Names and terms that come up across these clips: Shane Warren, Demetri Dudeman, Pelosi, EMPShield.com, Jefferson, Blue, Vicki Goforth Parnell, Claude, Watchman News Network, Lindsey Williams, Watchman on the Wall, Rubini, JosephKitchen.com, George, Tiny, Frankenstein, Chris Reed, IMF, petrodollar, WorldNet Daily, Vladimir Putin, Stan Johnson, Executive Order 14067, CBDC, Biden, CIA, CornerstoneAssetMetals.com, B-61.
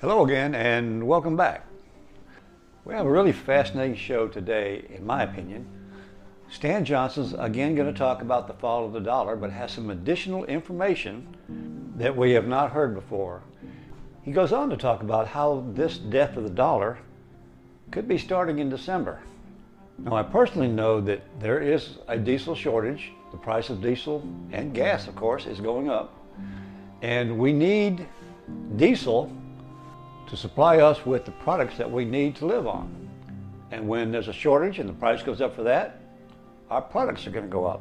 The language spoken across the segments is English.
Hello again, and welcome back. We have a really fascinating show today, in my opinion. Stan Johnson's again going to talk about the fall of the dollar, but has some additional information that we have not heard before. He goes on to talk about how this death of the dollar could be starting in December. Now, I personally know that there is a diesel shortage. The price of diesel and gas, of course, is going up, and we need diesel to supply us with the products that we need to live on. And when there's a shortage and the price goes up for that, our products are going to go up.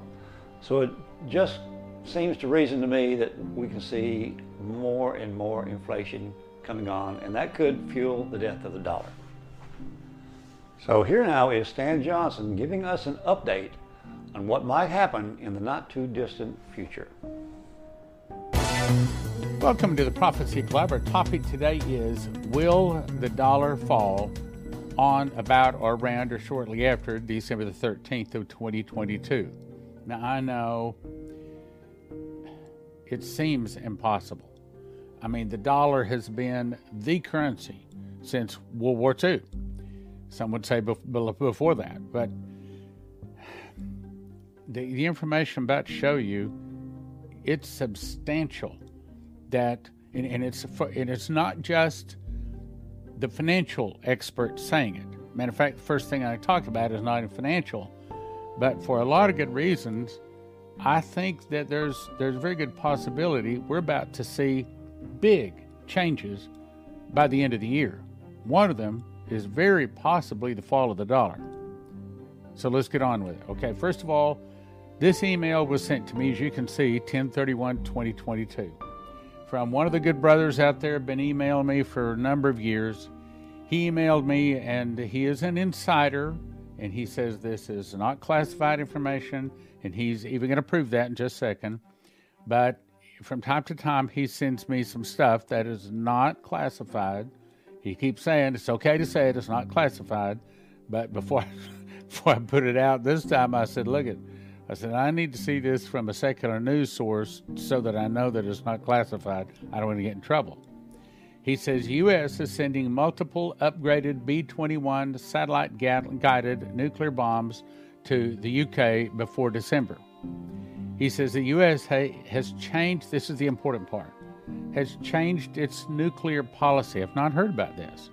So it just seems to reason to me that we can see more and more inflation coming on, and that could fuel the death of the dollar. So here now is Stan Johnson giving us an update on what might happen in the not too distant future. Welcome to the Prophecy Club. Our topic today is, will the dollar fall on, about, or around, or shortly after December the 13th of 2022? Now, I know it seems impossible. I mean, the dollar has been the currency since World War II. Some would say before that. But the information I'm about to show you, it's substantial. That and it's not just the financial experts saying it. Matter of fact, the first thing I talk about is not in financial, but for a lot of good reasons, I think that there's a very good possibility we're about to see big changes by the end of the year. One of them is very possibly the fall of the dollar. So let's get on with it. Okay, first of all, this email was sent to me, as you can see, 10/31/2022. From one of the good brothers out there, been emailing me for a number of years. He emailed me, and he is an insider, and he says this is not classified information, and he's even going to prove that in just a second. But from time to time, he sends me some stuff that is not classified. He keeps saying it's okay to say it, it's not classified. But before I put it out this time, I said, look at. I said, I need to see this from a secular news source so that I know that it's not classified. I don't want to get in trouble. He says, U.S. is sending multiple upgraded B-21 satellite-guided nuclear bombs to the U.K. before December. He says the U.S. has changed, this is the important part, has changed its nuclear policy. I've not heard about this.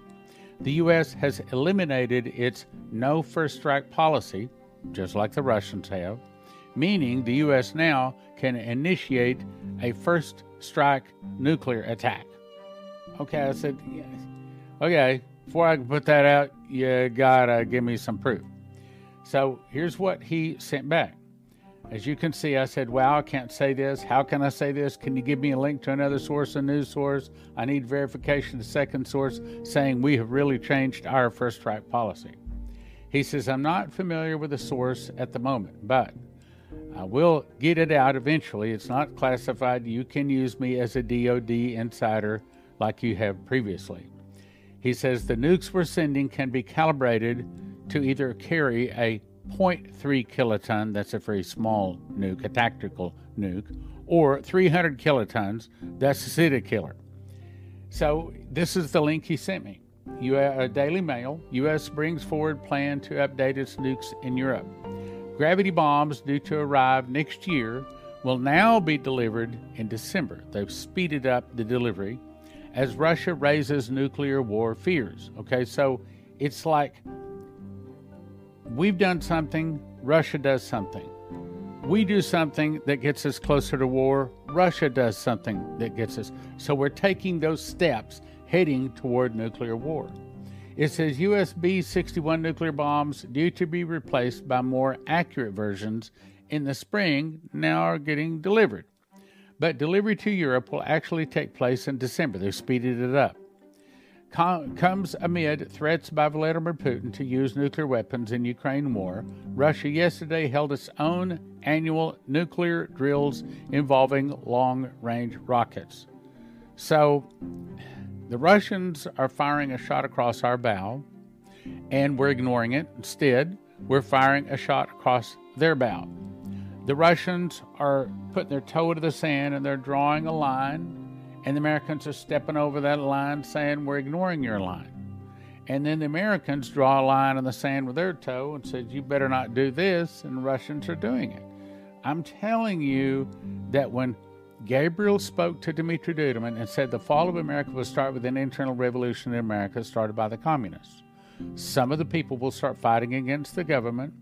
The U.S. has eliminated its no first strike policy, just like the Russians have, meaning the U.S. now can initiate a first strike nuclear attack. Okay, I said, yes. Okay, before I can put that out, you gotta give me some proof. So here's what he sent back. As you can see, I said, wow, I can't say this. How can I say this? Can you give me a link to another source, a news source? I need verification, a second source, saying we have really changed our first strike policy. He says, I'm not familiar with the source at the moment, but I will get it out eventually. It's not classified. You can use me as a DOD insider like you have previously. He says the nukes we're sending can be calibrated to either carry a 0.3 kiloton, that's a very small nuke, a tactical nuke, or 300 kilotons, that's a city-killer. So this is the link he sent me. Daily Mail, U.S. brings forward plan to update its nukes in Europe. Gravity bombs due to arrive next year will now be delivered in December. They've speeded up the delivery as Russia raises nuclear war fears. Okay, so it's like we've done something, Russia does something. We do something that gets us closer to war, Russia does something that gets us. So we're taking those steps heading toward nuclear war. It says U.S. B-61 nuclear bombs due to be replaced by more accurate versions in the spring now are getting delivered. But delivery to Europe will actually take place in December. They've speeded it up. Comes amid threats by Vladimir Putin to use nuclear weapons in Ukraine war. Russia yesterday held its own annual nuclear drills involving long-range rockets. So the Russians are firing a shot across our bow, and we're ignoring it. Instead, we're firing a shot across their bow. The Russians are putting their toe into the sand, and they're drawing a line, and the Americans are stepping over that line saying, we're ignoring your line. And then the Americans draw a line in the sand with their toe and said, you better not do this, and the Russians are doing it. I'm telling you that when Gabriel spoke to Demetri Dudeman and said the fall of America will start with an internal revolution in America started by the communists. Some of the people will start fighting against the government.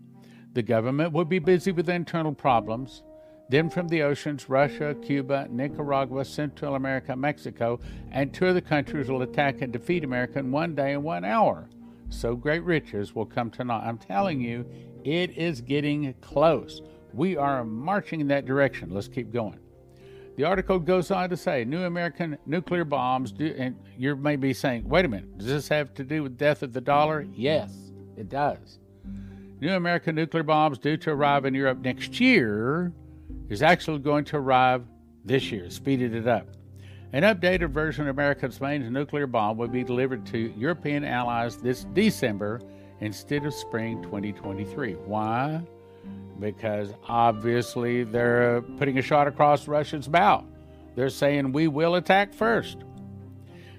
The government will be busy with internal problems. Then from the oceans, Russia, Cuba, Nicaragua, Central America, Mexico, and two other countries will attack and defeat America in one day and 1 hour. So great riches will come to naught. I'm telling you, it is getting close. We are marching in that direction. Let's keep going. The article goes on to say, new American nuclear bombs do, and you may be saying, wait a minute, does this have to do with death of the dollar? Yes, it does. New American nuclear bombs due to arrive in Europe next year is actually going to arrive this year, speeded it up. An updated version of America's main nuclear bomb will be delivered to European allies this December instead of spring 2023. Why? Because obviously they're putting a shot across Russia's bow. They're saying we will attack first.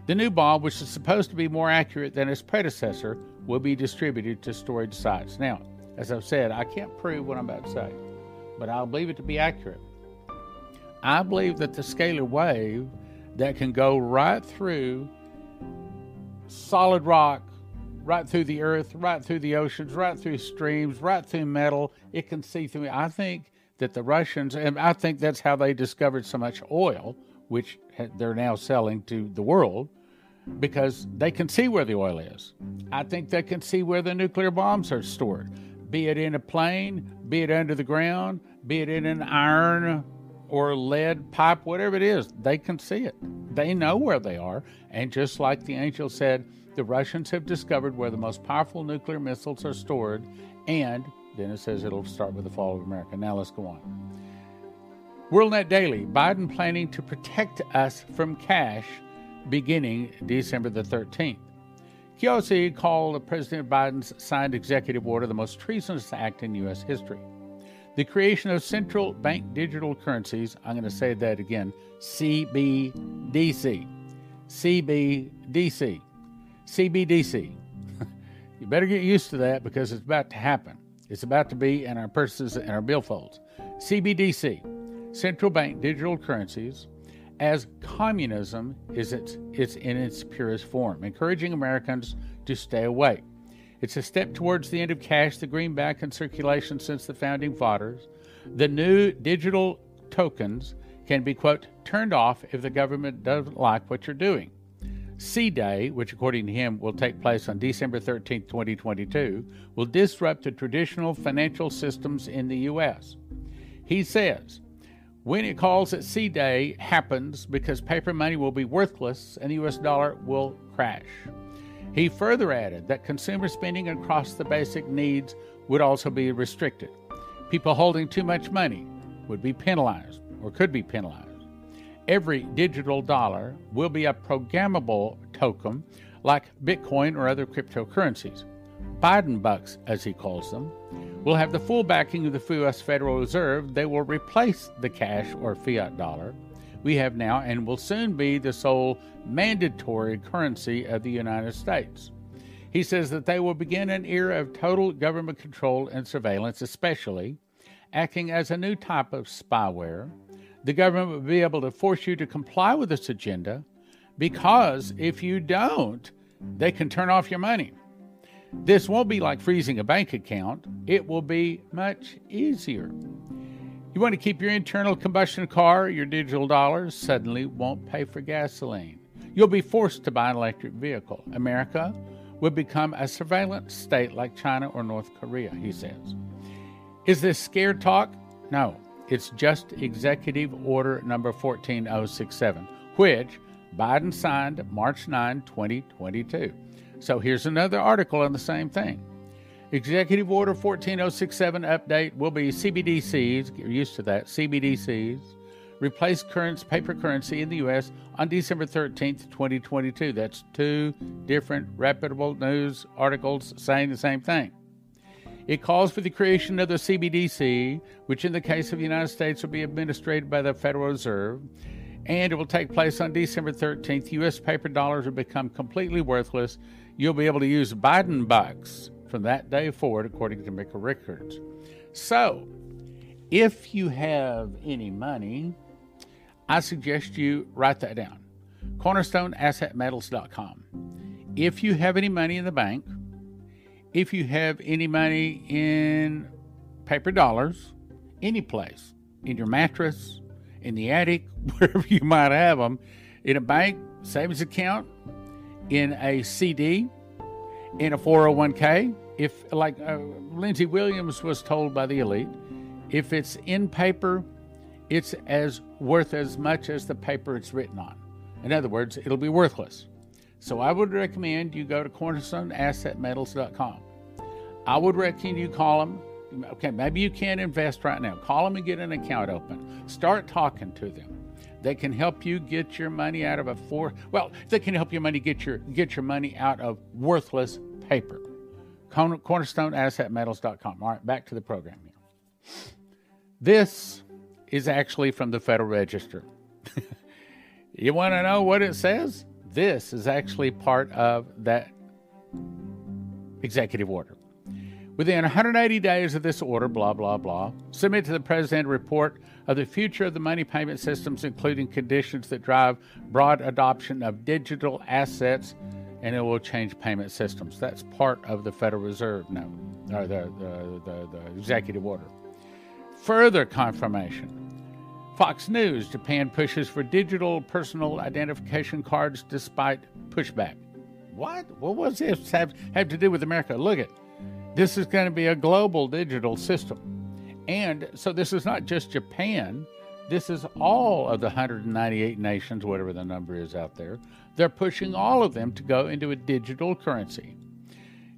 The new bomb, which is supposed to be more accurate than its predecessor, will be distributed to storage sites. Now, as I've said, I can't prove what I'm about to say, but I'll believe it to be accurate. I believe that the scalar wave that can go right through solid rock, right through the earth, right through the oceans, right through streams, right through metal, it can see through. I think that the Russians, and I think that's how they discovered so much oil, which they're now selling to the world, because they can see where the oil is. I think they can see where the nuclear bombs are stored, be it in a plane, be it under the ground, be it in an iron or lead pipe, whatever it is, they can see it. They know where they are. And just like the angel said, the Russians have discovered where the most powerful nuclear missiles are stored. And then it says it'll start with the fall of America. Now let's go on. WorldNet Daily, Biden planning to protect us from cash beginning December the 13th. Pelosi called President Biden's signed executive order the most treasonous act in U.S. history. The creation of central bank digital currencies, I'm going to say that again, CBDC. You better get used to that because it's about to happen. It's about to be in our purses and our billfolds. CBDC, central bank digital currencies, as communism is it's in its purest form, encouraging Americans to stay away. It's a step towards the end of cash, the greenback in circulation since the founding fathers. The new digital tokens can be, quote, turned off if the government doesn't like what you're doing. C-Day, which according to him will take place on December 13, 2022, will disrupt the traditional financial systems in the U.S. He says, when it calls that C-Day happens because paper money will be worthless and the U.S. dollar will crash. He further added that consumer spending across the basic needs would also be restricted. People holding too much money would be penalized or could be penalized. Every digital dollar will be a programmable token like Bitcoin or other cryptocurrencies. Biden bucks, as he calls them, will have the full backing of the U.S. Federal Reserve. They will replace the cash or fiat dollar we have now and will soon be the sole mandatory currency of the United States. He says that they will begin an era of total government control and surveillance, especially acting as a new type of spyware. The government will be able to force you to comply with this agenda because if you don't, they can turn off your money. This won't be like freezing a bank account. It will be much easier. You want to keep your internal combustion car, your digital dollars suddenly won't pay for gasoline. You'll be forced to buy an electric vehicle. America would become a surveillance state like China or North Korea, he says. Is this scare talk? No, it's just Executive Order number 14067, which Biden signed March 9, 2022. So here's another article on the same thing. Executive Order 14067 update will be CBDCs, you're used to that, CBDCs, replace paper currency in the U.S. on December 13th, 2022. That's two different reputable news articles saying the same thing. It calls for the creation of the CBDC, which in the case of the United States will be administered by the Federal Reserve, and it will take place on December 13th. U.S. paper dollars will become completely worthless. You'll be able to use Biden bucks from that day forward, according to Michael Rickards. So, if you have any money, I suggest you write that down. CornerstoneAssetMetals.com. If you have any money in the bank, if you have any money in paper dollars, any place, in your mattress, in the attic, wherever you might have them, in a bank, savings account, in a CD, in a 401k, if like Lindsey Williams was told by the elite, if it's in paper, it's as worth as much as the paper it's written on. In other words, it'll be worthless. So I would recommend you go to CornerstoneAssetMetals.com. I would recommend you call them. Okay, maybe you can't invest right now. Call them and get an account open. Start talking to them. They can help you get your money out of a they can help your money get your money out of worthless paper. CornerstoneAssetMetals.com. All right, back to the program here. This is actually from the Federal Register. You want to know what it says? This is actually part of that executive order. Within 180 days of this order, blah, blah, blah, submit to the president a report of the future of the money payment systems, including conditions that drive broad adoption of digital assets, and it will change payment systems. That's part of the Federal Reserve note, or the executive order. Further confirmation. Fox News, Japan pushes for digital personal identification cards despite pushback. What? What was this have to do with America? Look at this is going to be a global digital system. And so this is not just Japan. This is all of the 198 nations, whatever the number is out there. They're pushing all of them to go into a digital currency.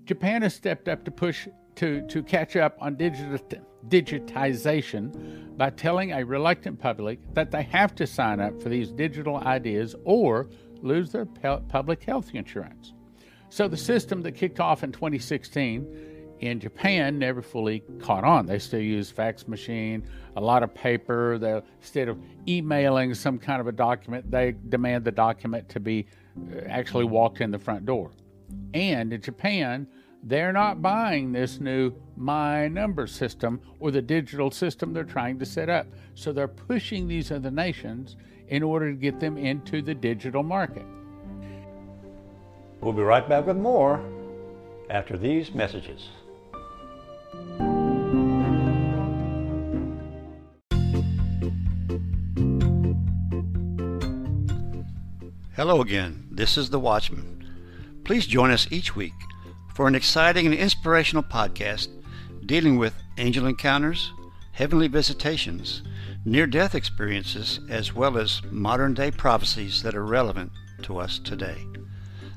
Japan has stepped up to push to catch up on digitization by telling a reluctant public that they have to sign up for these digital ideas or lose their public health insurance. So the system that kicked off in 2016 in Japan never fully caught on. They still use fax machine, a lot of paper. Instead of emailing some kind of a document, they demand the document to be actually walked in the front door. And in Japan, they're not buying this new My Number system or the digital system they're trying to set up. So they're pushing these other nations in order to get them into the digital market. We'll be right back with more after these messages. Hello again. This is The Watchman. Please join us each week for an exciting and inspirational podcast dealing with angel encounters, heavenly visitations, near-death experiences, as well as modern-day prophecies that are relevant to us today.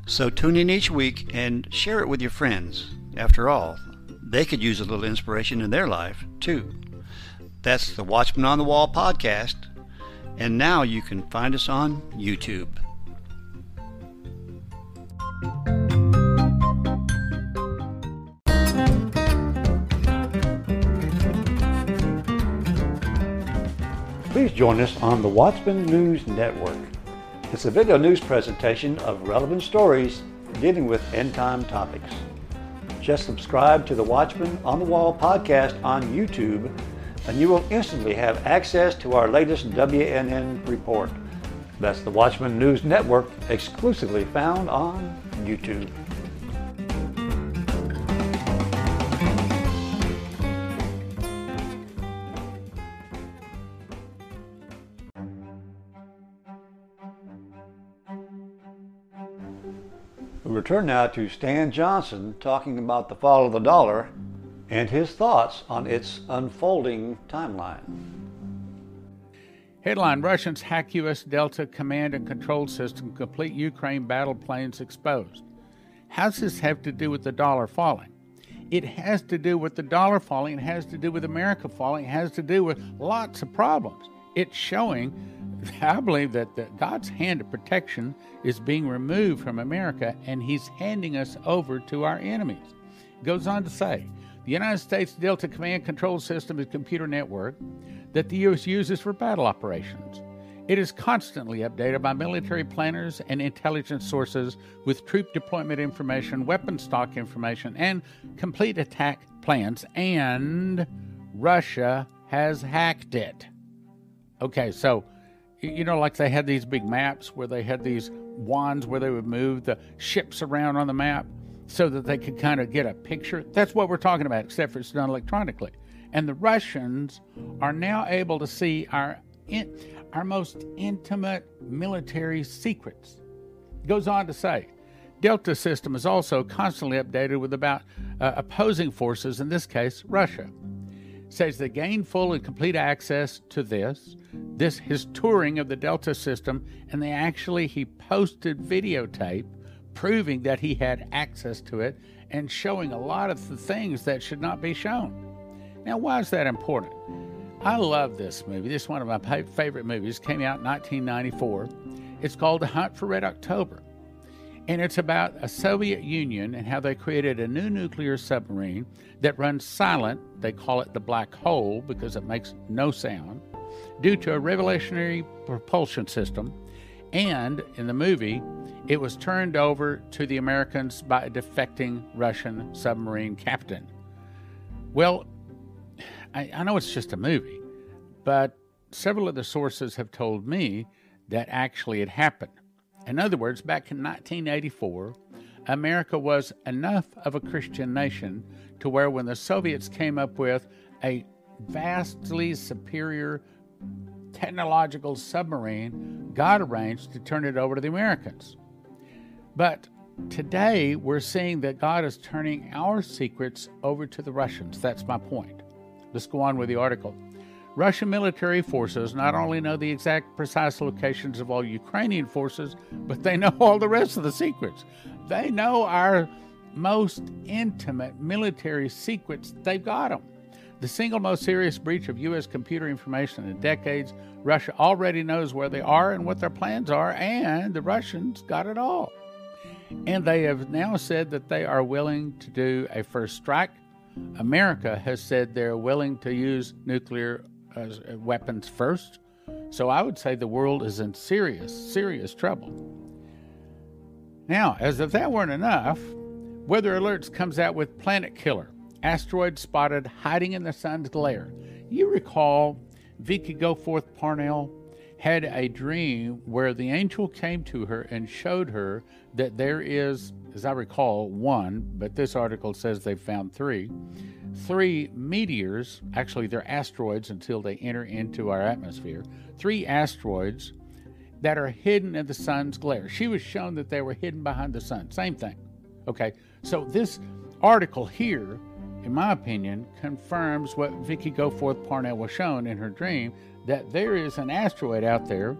So tune in each week and share it with your friends. After all, they could use a little inspiration in their life, too. That's the Watchman on the Wall podcast, and now you can find us on YouTube. Please join us on the Watchman News Network. It's a video news presentation of relevant stories dealing with end-time topics. Just subscribe to the Watchman on the Wall podcast on YouTube, and you will instantly have access to our latest WNN report. That's the Watchman News Network, exclusively found on YouTube. We return now to Stan Johnson talking about the fall of the dollar and his thoughts on its unfolding timeline. Headline, Russians hack U.S. Delta command and control system, complete Ukraine battle planes exposed. How does this have to do with the dollar falling? It has to do with the dollar falling. It has to do with America falling. It has to do with lots of problems. It's showing, I believe, that God's hand of protection is being removed from America, and he's handing us over to our enemies. It goes on to say, the United States Delta Command Control System is a computer network that the U.S. uses for battle operations. It is constantly updated by military planners and intelligence sources with troop deployment information, weapon stock information, and complete attack plans, and Russia has hacked it. Okay, so, you know, like they had these big maps where they had these wands where they would move the ships around on the map so that they could kind of get a picture. That's what we're talking about, except for it's done electronically. And the Russians are now able to see our most intimate military secrets. It goes on to say, Delta system is also constantly updated with about opposing forces, in this case, Russia. It says they gain full and complete access to this, his touring of the Delta system, and they actually, he posted videotape proving that he had access to it and showing a lot of the things that should not be shown. Now, why is that important? I love this movie. This is one of my favorite movies. Came out in 1994. It's called The Hunt for Red October. And it's about a Soviet Union and how they created a new nuclear submarine that runs silent. They call it the black hole because it makes no sound due to a revolutionary propulsion system. And in the movie, it was turned over to the Americans by a defecting Russian submarine captain. Well, I know it's just a movie, but several of the sources have told me that actually it happened. In other words, back in 1984, America was enough of a Christian nation to where when the Soviets came up with a vastly superior technological submarine, God arranged to turn it over to the Americans. But today we're seeing that God is turning our secrets over to the Russians. That's my point. Let's go on with the article. Russian military forces not only know the exact precise locations of all Ukrainian forces, but they know all the rest of the secrets. They know our most intimate military secrets. They've got them. The single most serious breach of U.S. computer information in decades. Russia already knows where they are and what their plans are, and the Russians got it all. And they have now said that they are willing to do a first strike. America has said they're willing to use nuclear weapons first. So I would say the world is in serious trouble. Now, as if that weren't enough, Weather Alerts comes out with Planet Killer, asteroid spotted hiding in the sun's glare. You recall Vicki Goforth Parnell had a dream where the angel came to her and showed her that there is, as I recall, one, but this article says they found three meteors, actually they're asteroids until they enter into our atmosphere, three asteroids that are hidden in the sun's glare. She was shown that they were hidden behind the sun, same thing. Okay, so this article here, in my opinion, confirms what Vicki Goforth Parnell was shown in her dream, that there is an asteroid out there,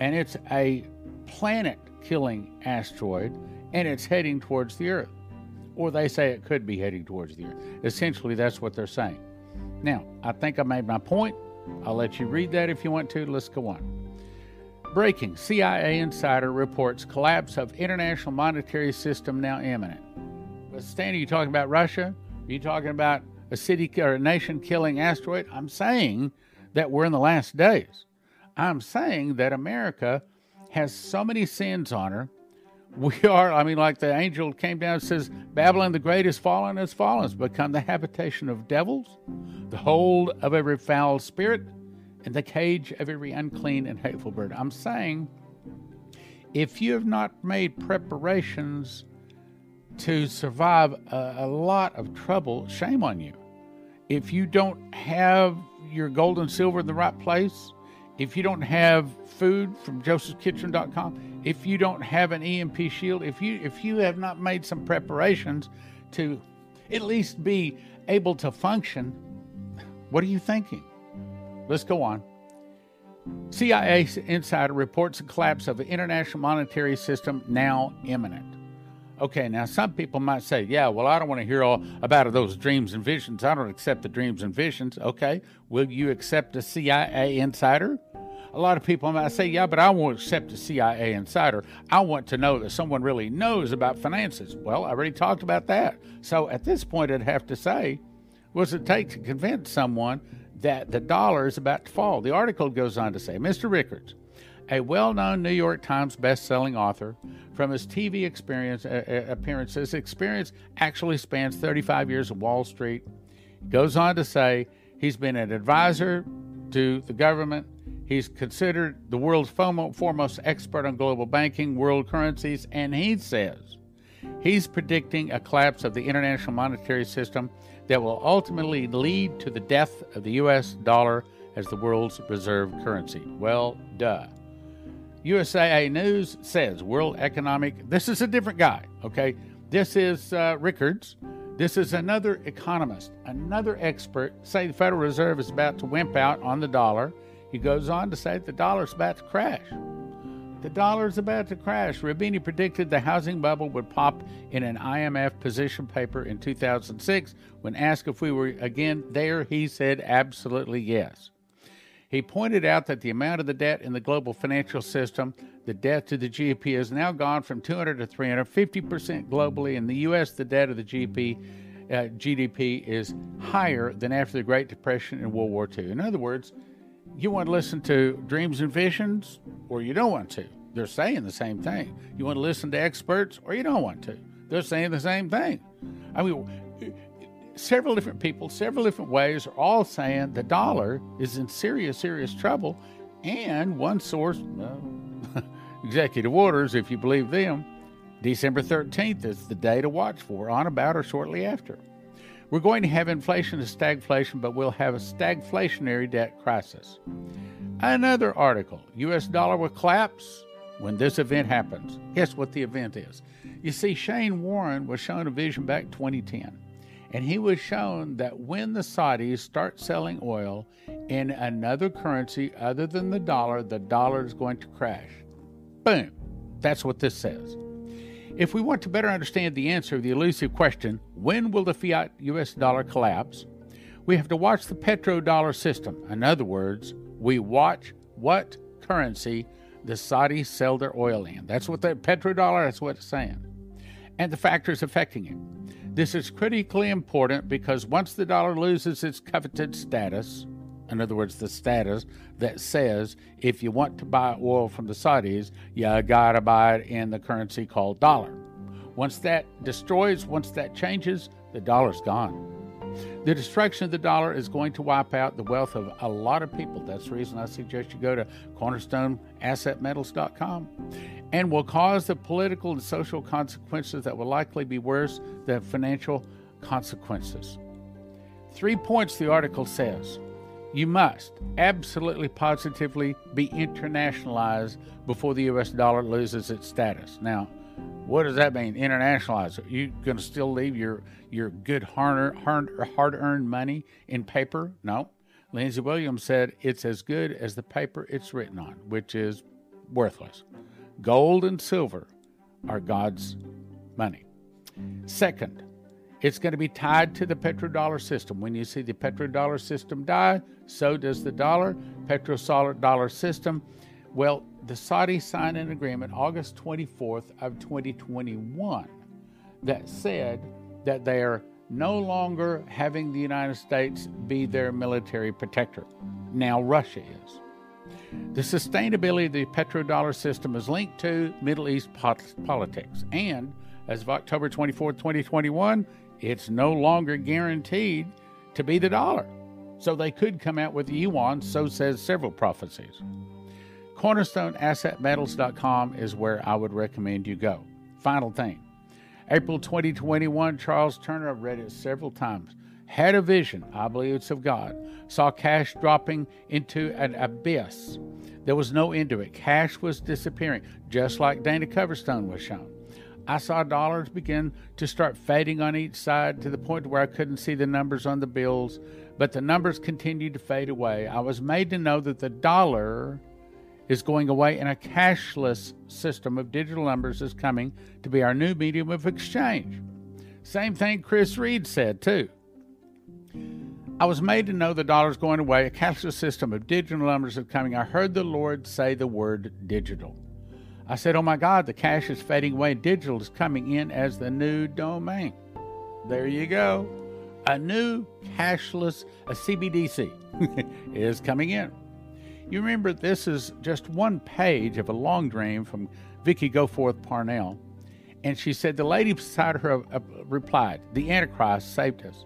and it's a planet-killing asteroid, and it's heading towards the Earth. Or they say it could be heading towards the Earth. Essentially, that's what they're saying. Now, I think I made my point. I'll let you read that if you want to. Let's go on. Breaking, CIA insider reports collapse of international monetary system now imminent. But Stan, are you talking about Russia? Are you talking about a city or a nation-killing asteroid? I'm saying that we're in the last days. I'm saying that America has so many sins on her. We are, I mean, like the angel came down and says, Babylon the Great is fallen, has become the habitation of devils, the hold of every foul spirit, and the cage of every unclean and hateful bird. I'm saying, if you have not made preparations to survive a lot of trouble, shame on you. If you don't have your gold and silver in the right place, if you don't have food from JosephKitchen.com, if you don't have an EMP shield, if you have not made some preparations to at least be able to function, what are you thinking? Let's go on. CIA insider reports the collapse of the international monetary system now imminent. Okay, now some people might say, yeah, well, I don't want to hear all about those dreams and visions. I don't accept the dreams and visions. Okay, will you accept a CIA insider? A lot of people might say, yeah, but I won't accept a CIA insider. I want to know that someone really knows about finances. Well, I already talked about that. So at this point, I'd have to say, what's it take to convince someone that the dollar is about to fall? The article goes on to say, Mr. Rickards, a well-known New York Times best-selling author, from his TV appearances, experience actually spans 35 years of Wall Street. Goes on to say he's been an advisor to the government. He's considered the world's foremost expert on global banking, world currencies, and he says he's predicting a collapse of the international monetary system that will ultimately lead to the death of the U.S. dollar as the world's reserve currency. Well, duh. USA News says World Economic... This is a different guy, okay? This is Rickards. This is another economist, another expert, saying the Federal Reserve is about to wimp out on the dollar. He goes on to say the dollar's about to crash. The dollar's about to crash. Rubini predicted the housing bubble would pop in an IMF position paper in 2006. When asked if we were again there, he said absolutely yes. He pointed out that the amount of the debt in the global financial system, the debt to the GDP, has now gone from 200 to 350% globally. In the U.S., the debt of the GDP is higher than after the Great Depression and World War II. In other words, you want to listen to dreams and visions, or you don't want to. They're saying the same thing. You want to listen to experts, or you don't want to. They're saying the same thing. I mean, several different people, several different ways are all saying the dollar is in serious, serious trouble. And one source, executive orders, if you believe them, December 13th is the day to watch for, on, about, or shortly after. We're going to have inflation and stagflation, but we'll have a stagflationary debt crisis. Another article, U.S. dollar will collapse when this event happens. Guess what the event is? You see, Shane Warren was shown a vision back 2010. And he was shown that when the Saudis start selling oil in another currency other than the dollar is going to crash. Boom. That's what this says. If we want to better understand the answer to the elusive question, when will the fiat U.S. dollar collapse, we have to watch the petrodollar system. In other words, we watch what currency the Saudis sell their oil in. That's what the petrodollar, that's what it's saying. And the factors affecting it. This is critically important because once the dollar loses its coveted status, in other words, the status that says if you want to buy oil from the Saudis, you gotta buy it in the currency called dollar. Once that destroys, once that changes, the dollar's gone. The destruction of the dollar is going to wipe out the wealth of a lot of people. That's the reason I suggest you go to CornerstoneAssetMetals.com. and will cause the political and social consequences that will likely be worse than financial consequences. 3 points the article says. You must absolutely positively be internationalized before the U.S. dollar loses its status. Now, what does that mean, internationalized? Are you going to still leave your good hard-earned money in paper? No. Lindsey Williams said it's as good as the paper it's written on, which is worthless. Gold and silver are God's money. Second, it's going to be tied to the petrodollar system. When you see the petrodollar system die, so does the dollar. Petrodollar system. Well, the Saudis signed an agreement August 24th of 2021 that said that they are no longer having the United States be their military protector. Now Russia is. The sustainability of the petrodollar system is linked to Middle East politics. And as of October 24, 2021, it's no longer guaranteed to be the dollar. So they could come out with the yuan, so says several prophecies. CornerstoneAssetMetals.com is where I would recommend you go. Final thing, April 2021, Charles Turner, I've read it several times. had a vision, I believe it's of God, saw cash dropping into an abyss. There was no end to it. Cash was disappearing, just like Dana Coverstone was shown. I saw dollars begin to start fading on each side to the point where I couldn't see the numbers on the bills, but the numbers continued to fade away. I was made to know that the dollar is going away and a cashless system of digital numbers is coming to be our new medium of exchange. Same thing Chris Reed said too. I was made to know the dollar's going away, a cashless system of digital numbers is coming. I heard the Lord say the word digital. I said, oh my God, the cash is fading away. Digital is coming in as the new domain. There you go. A new cashless, a CBDC is coming in. You remember, this is just one page of a long dream from Vicki Goforth Parnell. And she said, the lady beside her replied, the Antichrist saved us.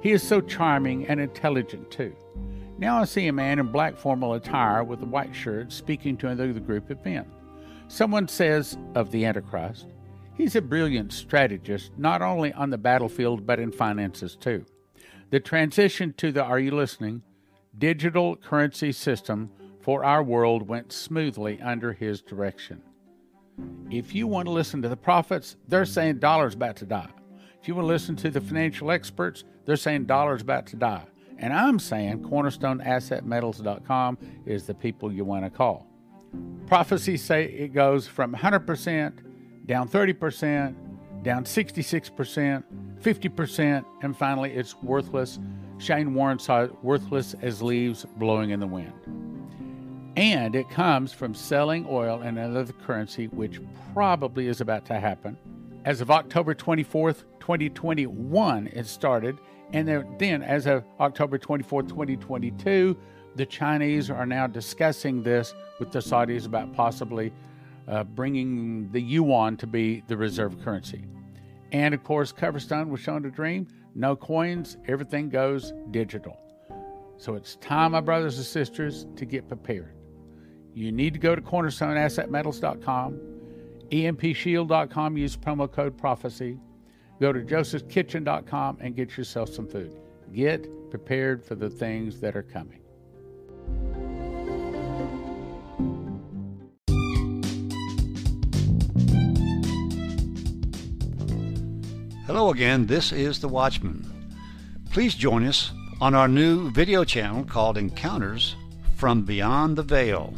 He is so charming and intelligent, too. Now I see a man in black formal attire with a white shirt speaking to another group of men. Someone says of the Antichrist, he's a brilliant strategist, not only on the battlefield, but in finances, too. The transition to the, are you listening, digital currency system for our world went smoothly under his direction. If you want to listen to the prophets, they're saying dollar's about to die. If you want to listen to the financial experts, they're saying dollar's about to die. And I'm saying CornerstoneAssetMetals.com is the people you want to call. Prophecies say it goes from 100%, down 30%, down 66%, 50%, and finally it's worthless. Shane Warren saw it worthless as leaves blowing in the wind. And it comes from selling oil and another currency, which probably is about to happen. As of October 24th, 2021, it started. And then as of October 24th, 2022, the Chinese are now discussing this with the Saudis about possibly bringing the yuan to be the reserve currency. And of course, Coverstone was shown a dream. No coins, everything goes digital. So it's time, my brothers and sisters, to get prepared. You need to go to CornerstoneAssetMetals.com. EMPShield.com, use promo code prophecy. Go to JosephKitchen.com and get yourself some food. Get prepared for the things that are coming. Hello again, this is The Watchman. Please join us on our new video channel called Encounters from Beyond the Veil.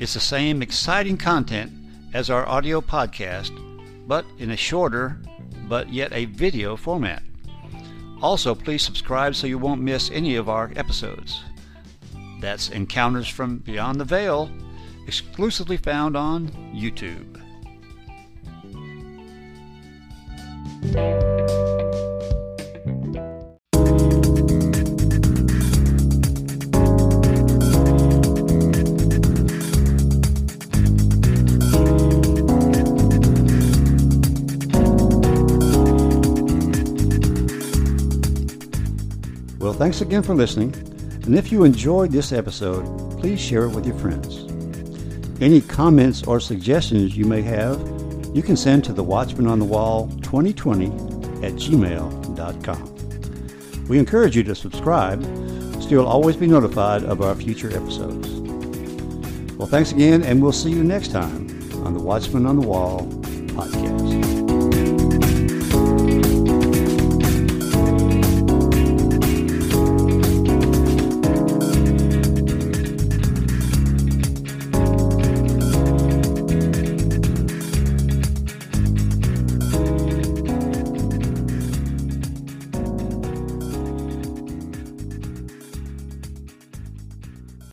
It's the same exciting content as our audio podcast, but in a shorter but yet a video format. Also, please subscribe so you won't miss any of our episodes. That's Encounters from Beyond the Veil, exclusively found on YouTube. Well, thanks again for listening, and if you enjoyed this episode, please share it with your friends. Any comments or suggestions you may have, you can send to the Watchman on the Wall 2020 at gmail.com. We encourage you to subscribe, so you'll always be notified of our future episodes. Well, thanks again, and we'll see you next time on the Watchman on the Wall podcast.